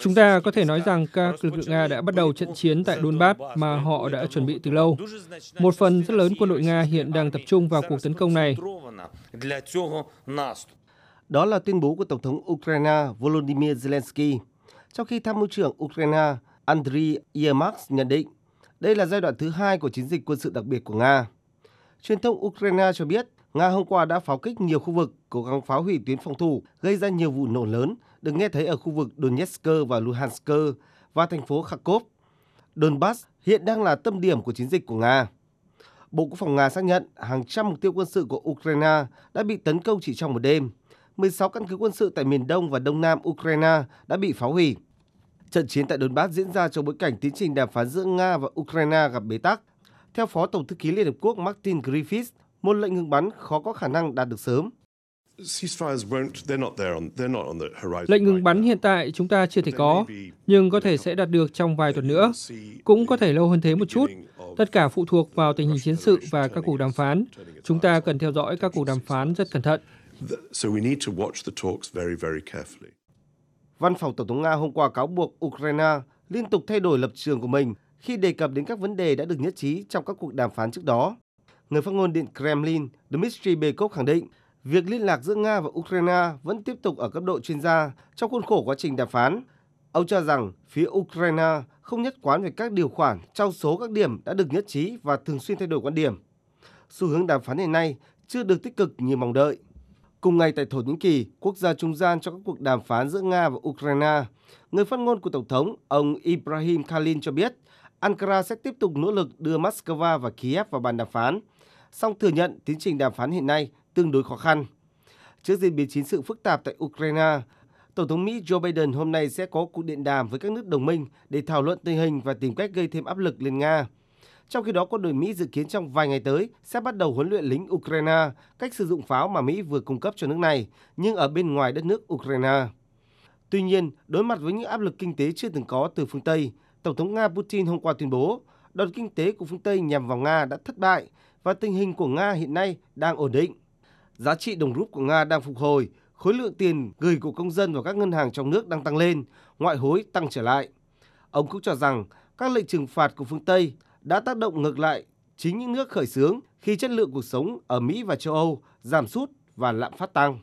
Chúng ta có thể nói rằng các lực lượng Nga đã bắt đầu trận chiến tại Donbass mà họ đã chuẩn bị từ lâu. Một phần rất lớn quân đội Nga hiện đang tập trung vào cuộc tấn công này. Đó là tuyên bố của Tổng thống Ukraine Volodymyr Zelensky. Trong khi Tham mưu trưởng Ukraine Andriy Yermak nhận định, đây là giai đoạn thứ hai của chiến dịch quân sự đặc biệt của Nga. Truyền thông Ukraine cho biết, Nga hôm qua đã pháo kích nhiều khu vực, cố gắng phá hủy tuyến phòng thủ, gây ra nhiều vụ nổ lớn được nghe thấy ở khu vực Donetsk và Luhansk và thành phố Kharkov. Donbass hiện đang là tâm điểm của chiến dịch của Nga. Bộ Quốc phòng Nga xác nhận hàng trăm mục tiêu quân sự của Ukraine đã bị tấn công chỉ trong một đêm. 16 căn cứ quân sự tại miền Đông và Đông Nam Ukraine đã bị phá hủy. Trận chiến tại Donbass diễn ra trong bối cảnh tiến trình đàm phán giữa Nga và Ukraine gặp bế tắc. Theo Phó Tổng thư ký Liên Hợp Quốc Martin Griffiths, một lệnh ngừng bắn khó có khả năng đạt được sớm. Lệnh ngừng bắn hiện tại chúng ta chưa thể có, nhưng có thể sẽ đạt được trong vài tuần nữa, cũng có thể lâu hơn thế một chút. Tất cả phụ thuộc vào tình hình chiến sự và các cuộc đàm phán. Chúng ta cần theo dõi các cuộc đàm phán rất cẩn thận. Văn phòng Tổng thống Nga hôm qua cáo buộc Ukraine liên tục thay đổi lập trường của mình khi đề cập đến các vấn đề đã được nhất trí trong các cuộc đàm phán trước đó. Người phát ngôn Điện Kremlin Dmitry Peskov khẳng định việc liên lạc giữa Nga và Ukraine vẫn tiếp tục ở cấp độ chuyên gia trong khuôn khổ quá trình đàm phán. Ông cho rằng phía Ukraine không nhất quán về các điều khoản trong số các điểm đã được nhất trí và thường xuyên thay đổi quan điểm. Xu hướng đàm phán hiện nay chưa được tích cực như mong đợi. Cùng ngày tại Thổ Nhĩ Kỳ, quốc gia trung gian cho các cuộc đàm phán giữa Nga và Ukraine, người phát ngôn của Tổng thống, ông Ibrahim Kalin cho biết Ankara sẽ tiếp tục nỗ lực đưa Moscow và Kiev vào bàn đàm phán, song thừa nhận tiến trình đàm phán hiện nay tương đối khó khăn. Trước diễn biến chiến sự phức tạp tại Ukraine, Tổng thống Mỹ Joe Biden hôm nay sẽ có cuộc điện đàm với các nước đồng minh để thảo luận tình hình và tìm cách gây thêm áp lực lên Nga. Trong khi đó, quân đội Mỹ dự kiến trong vài ngày tới sẽ bắt đầu huấn luyện lính Ukraine cách sử dụng pháo mà Mỹ vừa cung cấp cho nước này, nhưng ở bên ngoài đất nước Ukraine. Tuy nhiên, đối mặt với những áp lực kinh tế chưa từng có từ phương Tây, Tổng thống Nga Putin hôm qua tuyên bố đòn kinh tế của phương Tây nhằm vào Nga đã thất bại và tình hình của Nga hiện nay đang ổn định. Giá trị đồng rúp của Nga đang phục hồi, khối lượng tiền gửi của công dân vào các ngân hàng trong nước đang tăng lên, ngoại hối tăng trở lại. Ông cũng cho rằng các lệnh trừng phạt của phương Tây đã tác động ngược lại chính những nước khởi xướng khi chất lượng cuộc sống ở Mỹ và châu Âu giảm sút và lạm phát tăng.